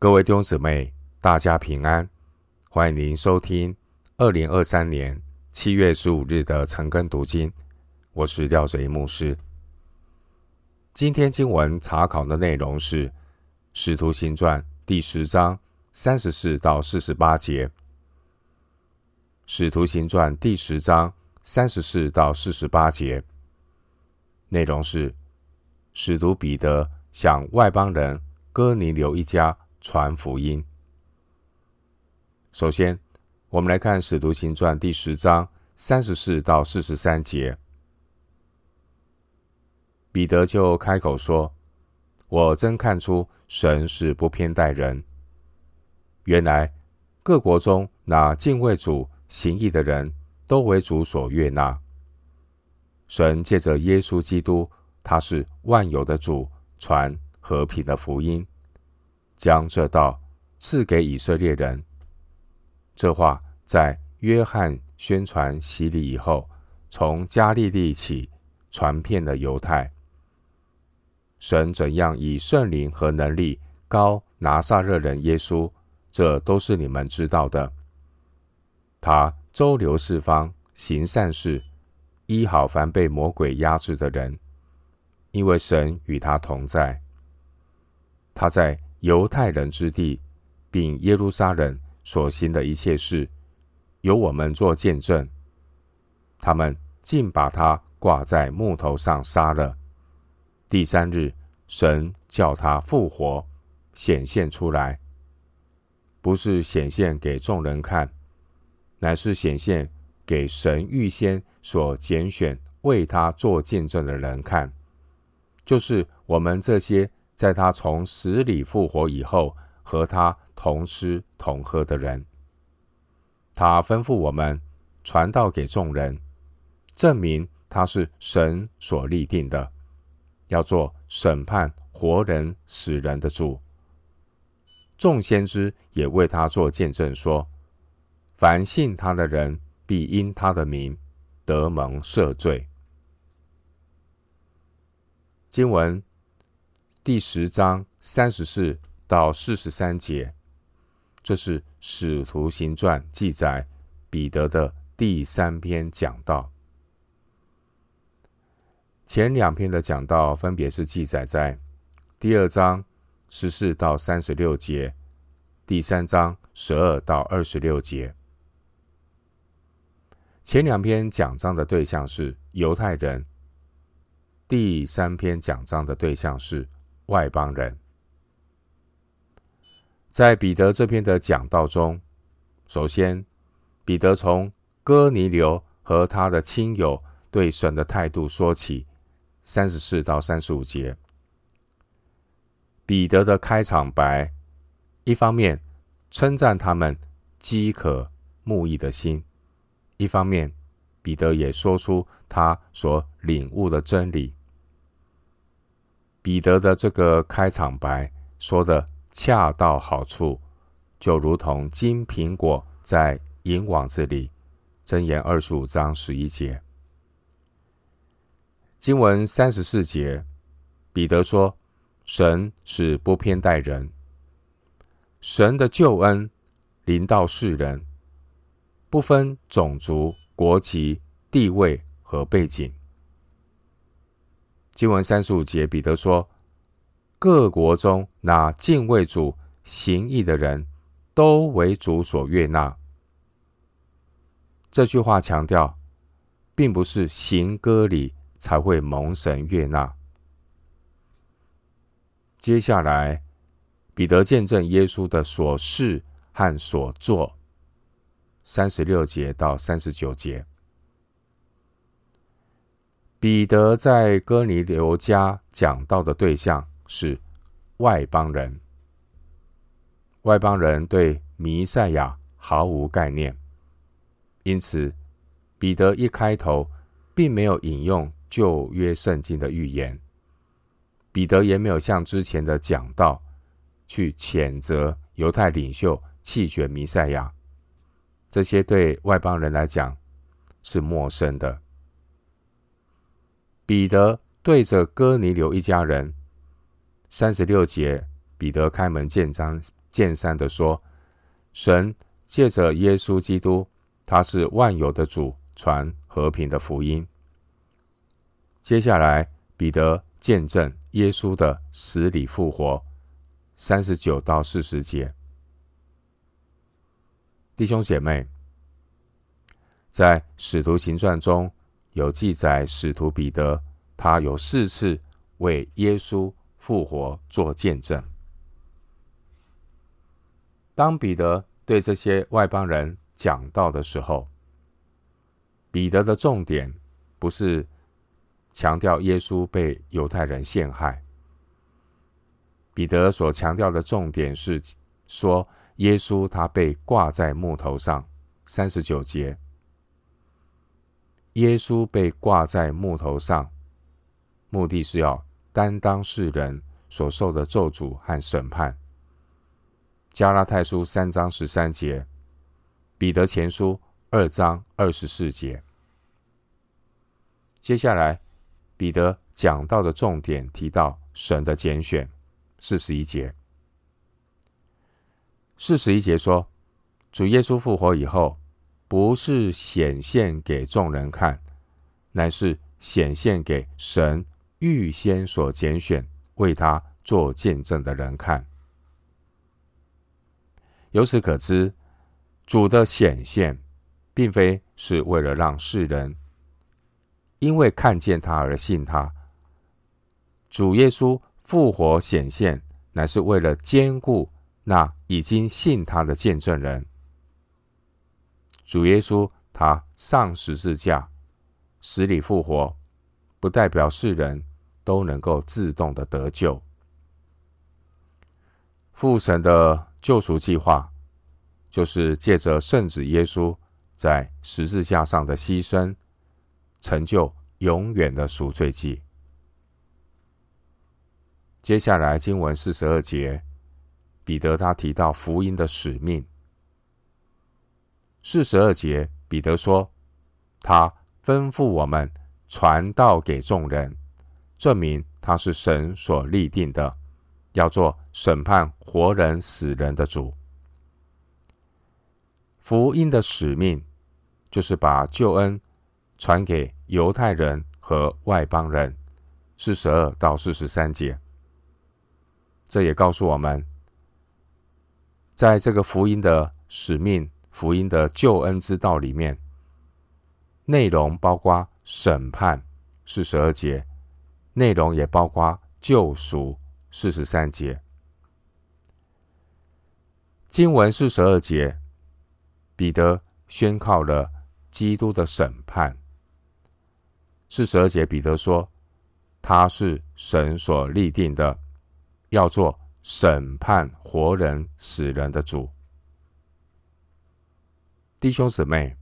各位弟兄姊妹，大家平安，欢迎您收听2023年7月15日的晨更读经，我是廖哲一牧师。今天经文查考的内容是《使徒行传》第10章34到48节，《使徒行传》第10章34到48节内容是使徒彼得向外邦人哥尼流一家传福音。首先，我们来看《使徒行传》第10章34到43节。彼得就开口说：“我真看出神是不偏待人。原来各国中那敬畏主行义的人都为主所悦纳。神借着耶稣基督，他是万有的主，传和平的福音，将这道赐给以色列人。”这话在约翰宣传洗礼以后，从加利利起传遍了犹太。神怎样以圣灵和能力膏拿撒勒人耶稣，这都是你们知道的。他周流四方，行善事，医好凡被魔鬼压制的人，因为神与他同在。他在犹太人之地，并耶路撒冷所行的一切事，由我们做见证。他们竟把他挂在木头上杀了，第三日神叫他复活，显现出来，不是显现给众人看，乃是显现给神预先所拣选为他做见证的人看，就是我们这些在他从死里复活以后和他同吃同喝的人。他吩咐我们传道给众人，证明他是神所立定的，要做审判活人死人的主。众先知也为他做见证说，凡信他的人必因他的名得蒙赦罪。经文第10章34到43节，这是《使徒行传》记载彼得的第3篇讲道。前两篇的讲道分别是记载在第2章14到36节，第3章12到26节。前两篇讲章的对象是犹太人，第3篇讲章的对象是外邦人。在彼得这篇的讲道中，首先彼得从哥尼流和他的亲友对神的态度说起，34到35节。彼得的开场白一方面称赞他们饥渴慕义的心，一方面彼得也说出他所领悟的真理。彼得的这个开场白说的恰到好处，就如同金苹果在银网子里，箴言25章11节。经文34节，彼得说神是不偏待人，神的救恩临到世人，不分种族、国籍、地位和背景。经文35节，彼得说各国中那敬畏主行义的人都为主所悦纳。这句话强调并不是行割礼才会蒙神悦纳。接下来彼得见证耶稣的所是和所做，36节到39节。彼得在哥尼流家讲到的对象是外邦人，外邦人对弥赛亚毫无概念，因此彼得一开头并没有引用旧约圣经的预言，彼得也没有像之前的讲道去谴责犹太领袖弃绝弥赛亚，这些对外邦人来讲是陌生的。彼得对着哥尼流一家人，36节彼得开门见山地说，神借着耶稣基督，他是万有的主，传和平的福音。接下来彼得见证耶稣的死里复活，39到40节。弟兄姐妹，在使徒行传中有记载，使徒彼得他有4次为耶稣复活做见证。当彼得对这些外邦人讲道的时候，彼得的重点不是强调耶稣被犹太人陷害，彼得所强调的重点是说耶稣他被挂在木头上。39节，耶稣被挂在木头上，目的是要担当世人所受的咒诅和审判。加拉太书3章13节，彼得前书2章24节。接下来，彼得讲到的重点提到神的拣选。41节，41节说，主耶稣复活以后，不是显现给众人看，乃是显现给神预先所拣选为他做见证的人看。由此可知，主的显现并非是为了让世人因为看见他而信他，主耶稣复活显现乃是为了兼顾那已经信他的见证人。主耶稣他上十字架，死里复活，不代表世人都能够自动的得救。父神的救赎计划就是借着圣子耶稣在十字架上的牺牲，成就永远的赎罪祭。接下来经文42节，彼得他提到福音的使命。42节，彼得说，他吩咐我们传道给众人，证明他是神所立定的，要做审判活人死人的主。福音的使命就是把救恩传给犹太人和外邦人。42到43节，这也告诉我们，在这个福音的使命、福音的救恩之道里面，内容包括审判，42节，内容也包括救赎，43节。经文42节，彼得宣告了基督的审判。42节，彼得说，他是神所立定的，要做审判活人死人的主。弟兄姊妹，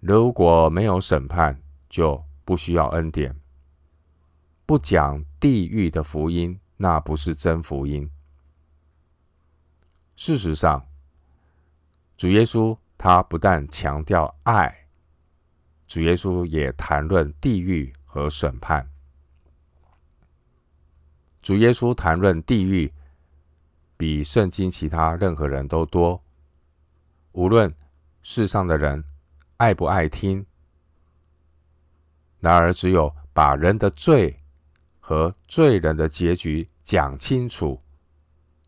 如果没有审判，就不需要恩典。不讲地狱的福音，那不是真福音。事实上，主耶稣他不但强调爱，主耶稣也谈论地狱和审判。主耶稣谈论地狱比圣经其他任何人都多，无论世上的人爱不爱听。然而只有把人的罪和罪人的结局讲清楚，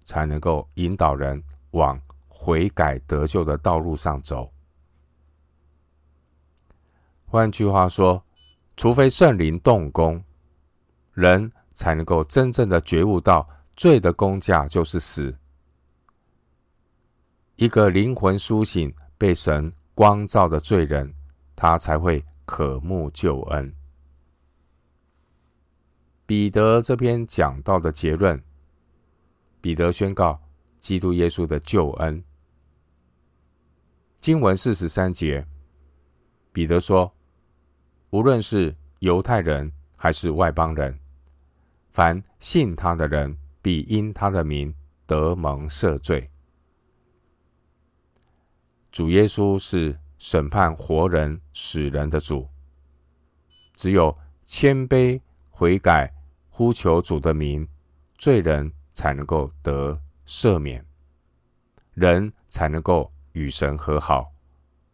才能够引导人往悔改得救的道路上走。换句话说，除非圣灵动工，人才能够真正的觉悟到罪的工价就是死。一个灵魂苏醒、被神光照的罪人，他才会渴慕救恩。彼得这篇讲到的结论，彼得宣告基督耶稣的救恩。经文43节，彼得说，无论是犹太人还是外邦人，凡信他的人必因他的名得蒙赦罪。主耶稣是审判活人死人的主，只有谦卑悔改呼求主的名，罪人才能够得赦免，人才能够与神和好。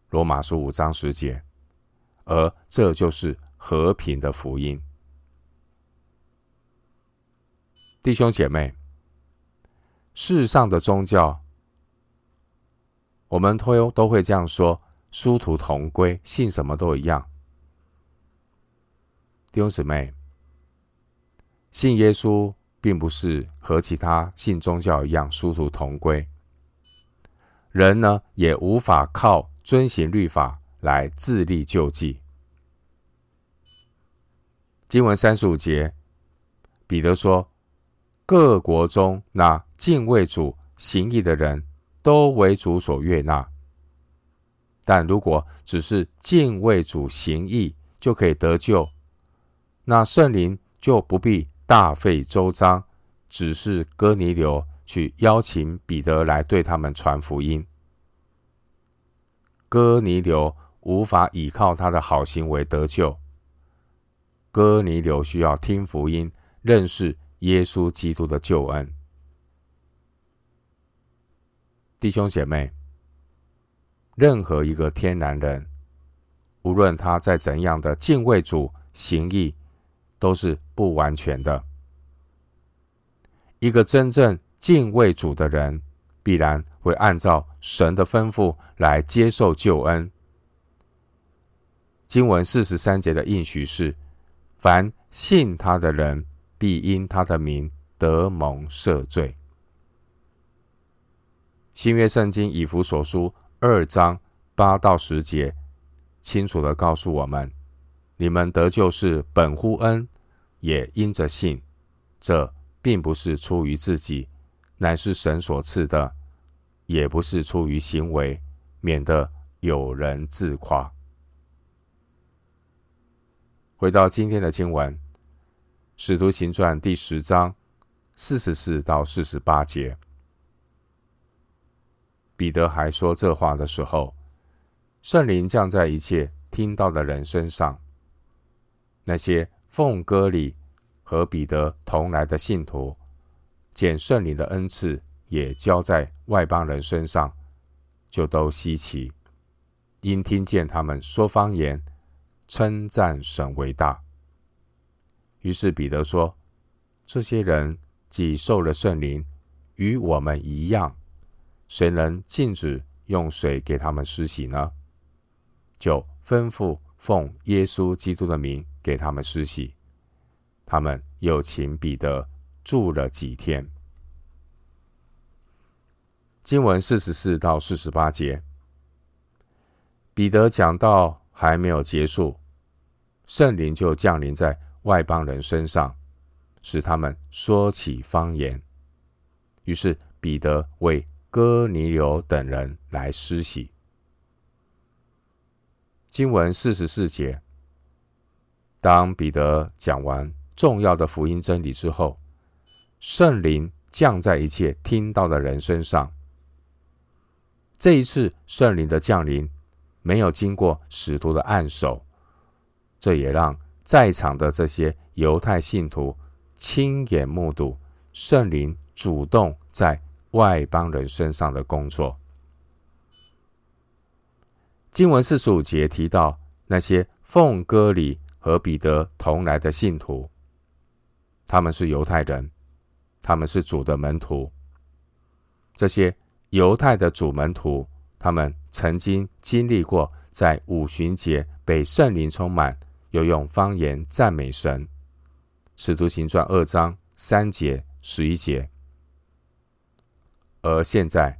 罗马书5章10节，而这就是和平的福音。弟兄姐妹，世上的宗教，我们都会这样说，殊途同归，信什么都一样。弟兄姊妹，信耶稣并不是和其他信宗教一样殊途同归。人呢，也无法靠遵行律法来自力救济。经文35节，彼得说，各国中那敬畏主行义的人都为主所悦纳。但如果只是敬畏主行义就可以得救，那圣灵就不必大费周章，只是哥尼流去邀请彼得来对他们传福音。哥尼流无法倚靠他的好行为得救，哥尼流需要听福音，认识耶稣基督的救恩。弟兄姐妹，任何一个天然人，无论他在怎样的敬畏主行义，都是不完全的。一个真正敬畏主的人，必然会按照神的吩咐来接受救恩。经文43节的应许是，凡信他的人必因他的名得蒙赦罪。新约圣经以弗所书2章8到10节清楚地告诉我们，你们得救是本乎恩，也因着信，这并不是出于自己，乃是神所赐的，也不是出于行为，免得有人自夸。回到今天的经文，《使徒行传》第10章44到48节，彼得还说这话的时候，圣灵降在一切听到的人身上。那些奉割礼和彼得同来的信徒，见圣灵的恩赐也交在外邦人身上，就都稀奇，因听见他们说方言，称赞神为大。于是彼得说，这些人既受了圣灵，与我们一样，谁能禁止用水给他们施洗呢？就吩咐奉耶稣基督的名给他们施洗。他们又请彼得住了几天。经文44到48节，彼得讲道还没有结束，圣灵就降临在外邦人身上，使他们说起方言。于是彼得为哥尼流等人来施洗。经文44节，当彼得讲完重要的福音真理之后，圣灵降在一切听到的人身上。这一次圣灵的降临没有经过使徒的按手，这也让在场的这些犹太信徒亲眼目睹圣灵主动在外邦人身上的工作。经文45节提到那些奉割礼和彼得同来的信徒，他们是犹太人，他们是主的门徒。这些犹太的主门徒，他们曾经经历过在五旬节被圣灵充满，又用方言赞美神。使徒行传2章3节、11节。而现在，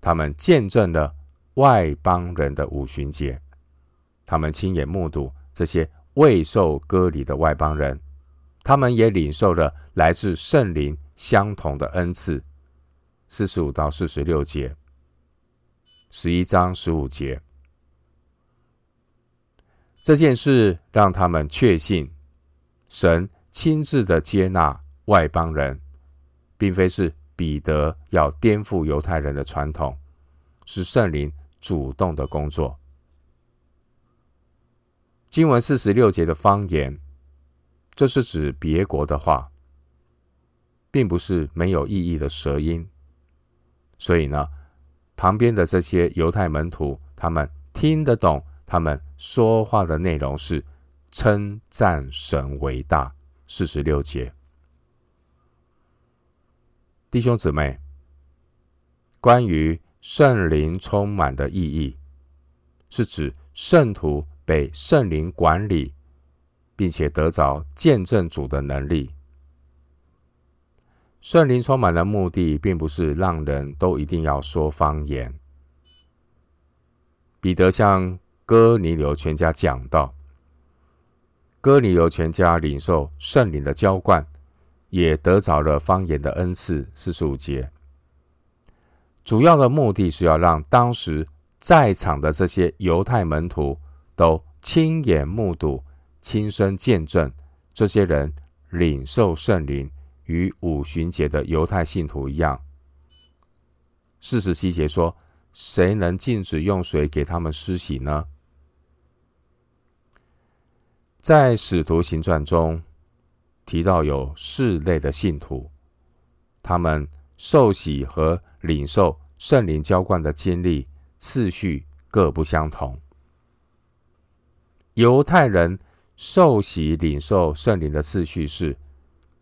他们见证了外邦人的五旬节，他们亲眼目睹这些未受割礼的外邦人，他们也领受了来自圣灵相同的恩赐。45到46节，11章15节。这件事让他们确信，神亲自的接纳外邦人，并非是彼得要颠覆犹太人的传统，是圣灵主动的工作。经文46节的方言，这是指别国的话。并不是没有意义的舌音。所以呢，旁边的这些犹太门徒，他们听得懂，他们说话的内容是称赞神为大。46节。弟兄姊妹，关于圣灵充满的意义，是指圣徒被圣灵管理，并且得着见证主的能力。圣灵充满的目的，并不是让人都一定要说方言。彼得向哥尼流全家讲道，哥尼流全家领受圣灵的浇灌，也得着了方言的恩赐。45节，主要的目的是要让当时在场的这些犹太门徒都亲眼目睹、亲身见证这些人领受圣灵，与五旬节的犹太信徒一样。47节说，谁能禁止用水给他们施洗呢？在使徒行传中提到有四类的信徒，他们受洗和领受圣灵浇灌的经历次序各不相同。犹太人受洗领受圣灵的次序是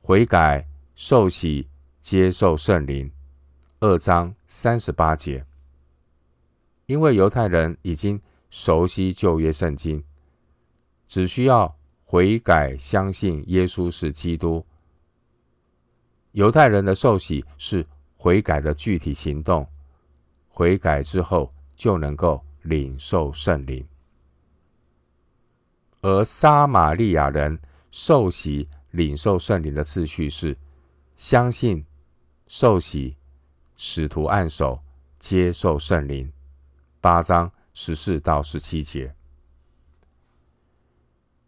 悔改、受洗、接受圣灵，2章38节。因为犹太人已经熟悉旧约圣经，只需要悔改相信耶稣是基督。犹太人的受洗是悔改的具体行动，悔改之后就能够领受圣灵。而撒玛利亚人受洗领受圣灵的次序是相信、受洗、使徒按手、接受圣灵，8章14到17节。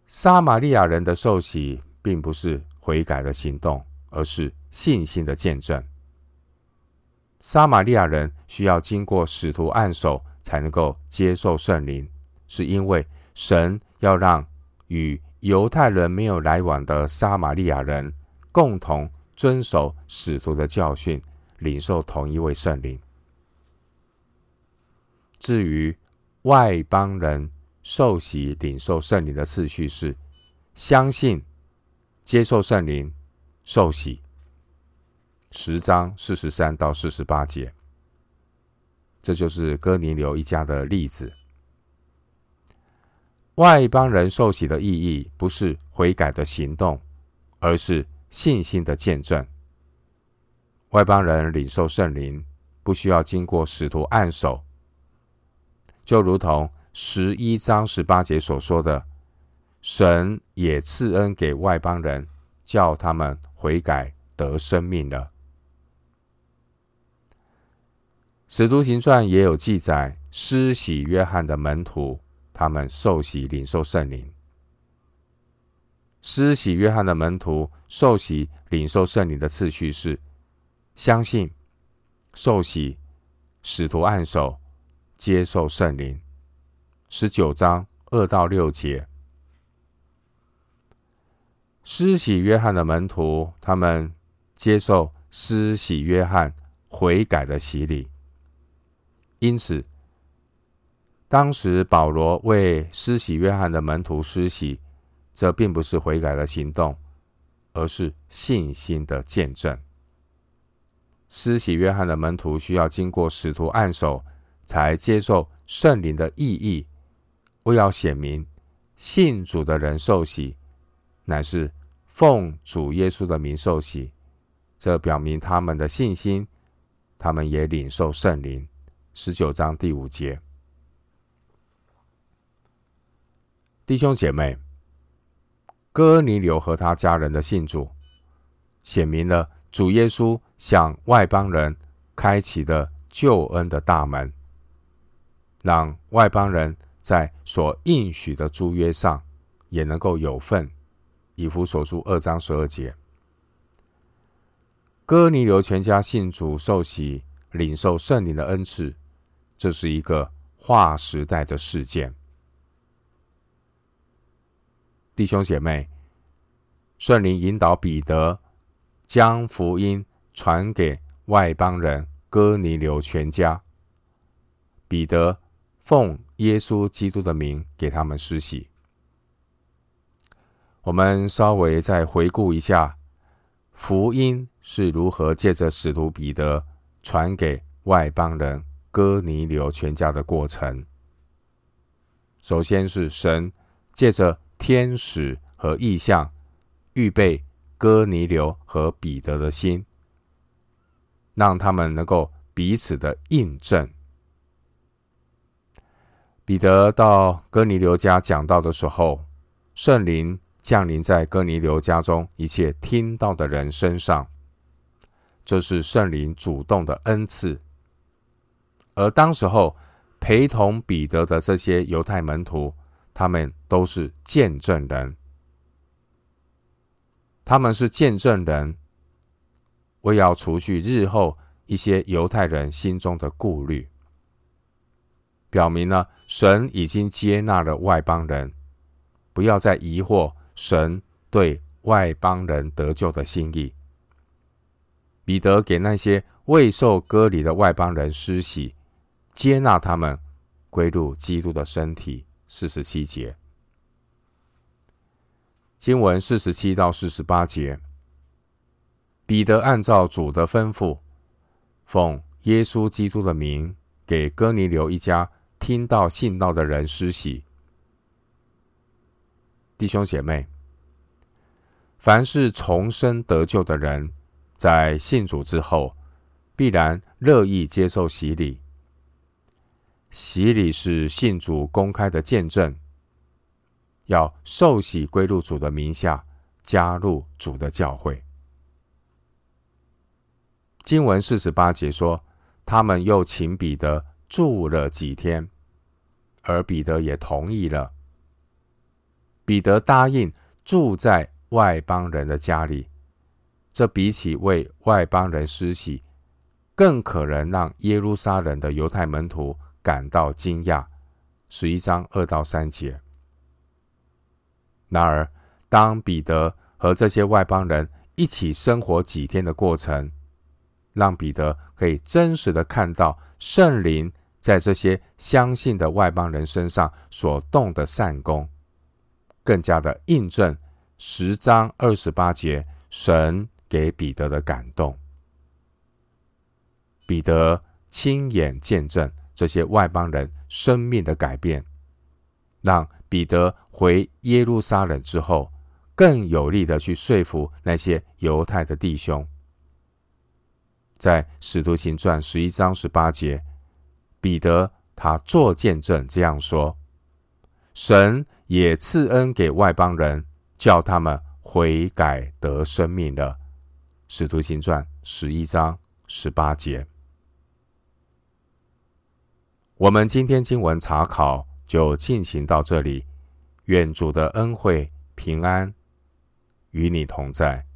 撒玛利亚人的受洗并不是悔改的行动，而是信心的见证。撒玛利亚人需要经过使徒按手才能够接受圣灵，是因为神要让与犹太人没有来往的撒玛利亚人共同遵守使徒的教训，领受同一位圣灵。至于外邦人受洗领受圣灵的次序是相信、接受圣灵、受洗，10章43到48节。这就是哥尼流一家的例子。外邦人受洗的意义不是悔改的行动，而是信心的见证。外邦人领受圣灵不需要经过使徒按手，就如同11章18节所说的，神也赐恩给外邦人，叫他们悔改得生命了。使徒行传也有记载施洗约翰的门徒，他们受洗领受圣灵。施洗约翰的门徒受洗领受圣灵的次序是相信、受洗、使徒按手、接受圣灵，19章2到6节。施洗约翰的门徒，他们接受施洗约翰悔改的洗礼，因此当时保罗为施洗约翰的门徒施洗，这并不是悔改的行动，而是信心的见证。施洗约翰的门徒需要经过使徒按手才接受圣灵的意义，为要显明信主的人受洗乃是奉主耶稣的名受洗，这表明他们的信心，他们也领受圣灵，19章第5节。弟兄姐妹，哥尼流和他家人的信主，显明了主耶稣向外邦人开启的救恩的大门，让外邦人在所应许的诸约上也能够有份。以弗所书2章12节。哥尼流全家信主受洗，领受圣灵的恩赐，这是一个划时代的事件。弟兄姐妹，圣灵引导彼得将福音传给外邦人哥尼流全家。彼得奉耶稣基督的名给他们施洗。我们稍微再回顾一下，福音是如何借着使徒彼得传给外邦人哥尼流全家的过程。首先是神借着天使和异象预备哥尼流和彼得的心，让他们能够彼此的印证。彼得到哥尼流家讲道的时候，圣灵降临在哥尼流家中一切听到的人身上，这是圣灵主动的恩赐。而当时候陪同彼得的这些犹太门徒，他们都是见证人，他们是见证人，为要除去日后一些犹太人心中的顾虑，表明呢，神已经接纳了外邦人，不要再疑惑神对外邦人得救的心意。彼得给那些未受割礼的外邦人施洗，接纳他们归入基督的身体。47节经文47到48节，彼得按照主的吩咐，奉耶稣基督的名给哥尼流一家听到信道的人施洗。弟兄姐妹，凡是重生得救的人，在信主之后必然乐意接受洗礼。洗礼是信主公开的见证，要受洗归入主的名下，加入主的教会。经文48节说，他们又请彼得住了几天，而彼得也同意了。彼得答应住在外邦人的家里，这比起为外邦人施洗，更可能让耶路撒冷的犹太门徒感到惊讶。11章2到3节。然而，当彼得和这些外邦人一起生活几天的过程，让彼得可以真实的看到圣灵在这些相信的外邦人身上所动的善功，更加的印证10章28节神给彼得的感动。彼得亲眼见证这些外邦人生命的改变，让彼得回耶路撒冷之后，更有力的去说服那些犹太的弟兄。在使徒行传11章18节，彼得他做见证这样说，神也赐恩给外邦人，叫他们悔改得生命了。使徒行传11章18节。我们今天经文查考就进行到这里，愿主的恩惠平安与你同在。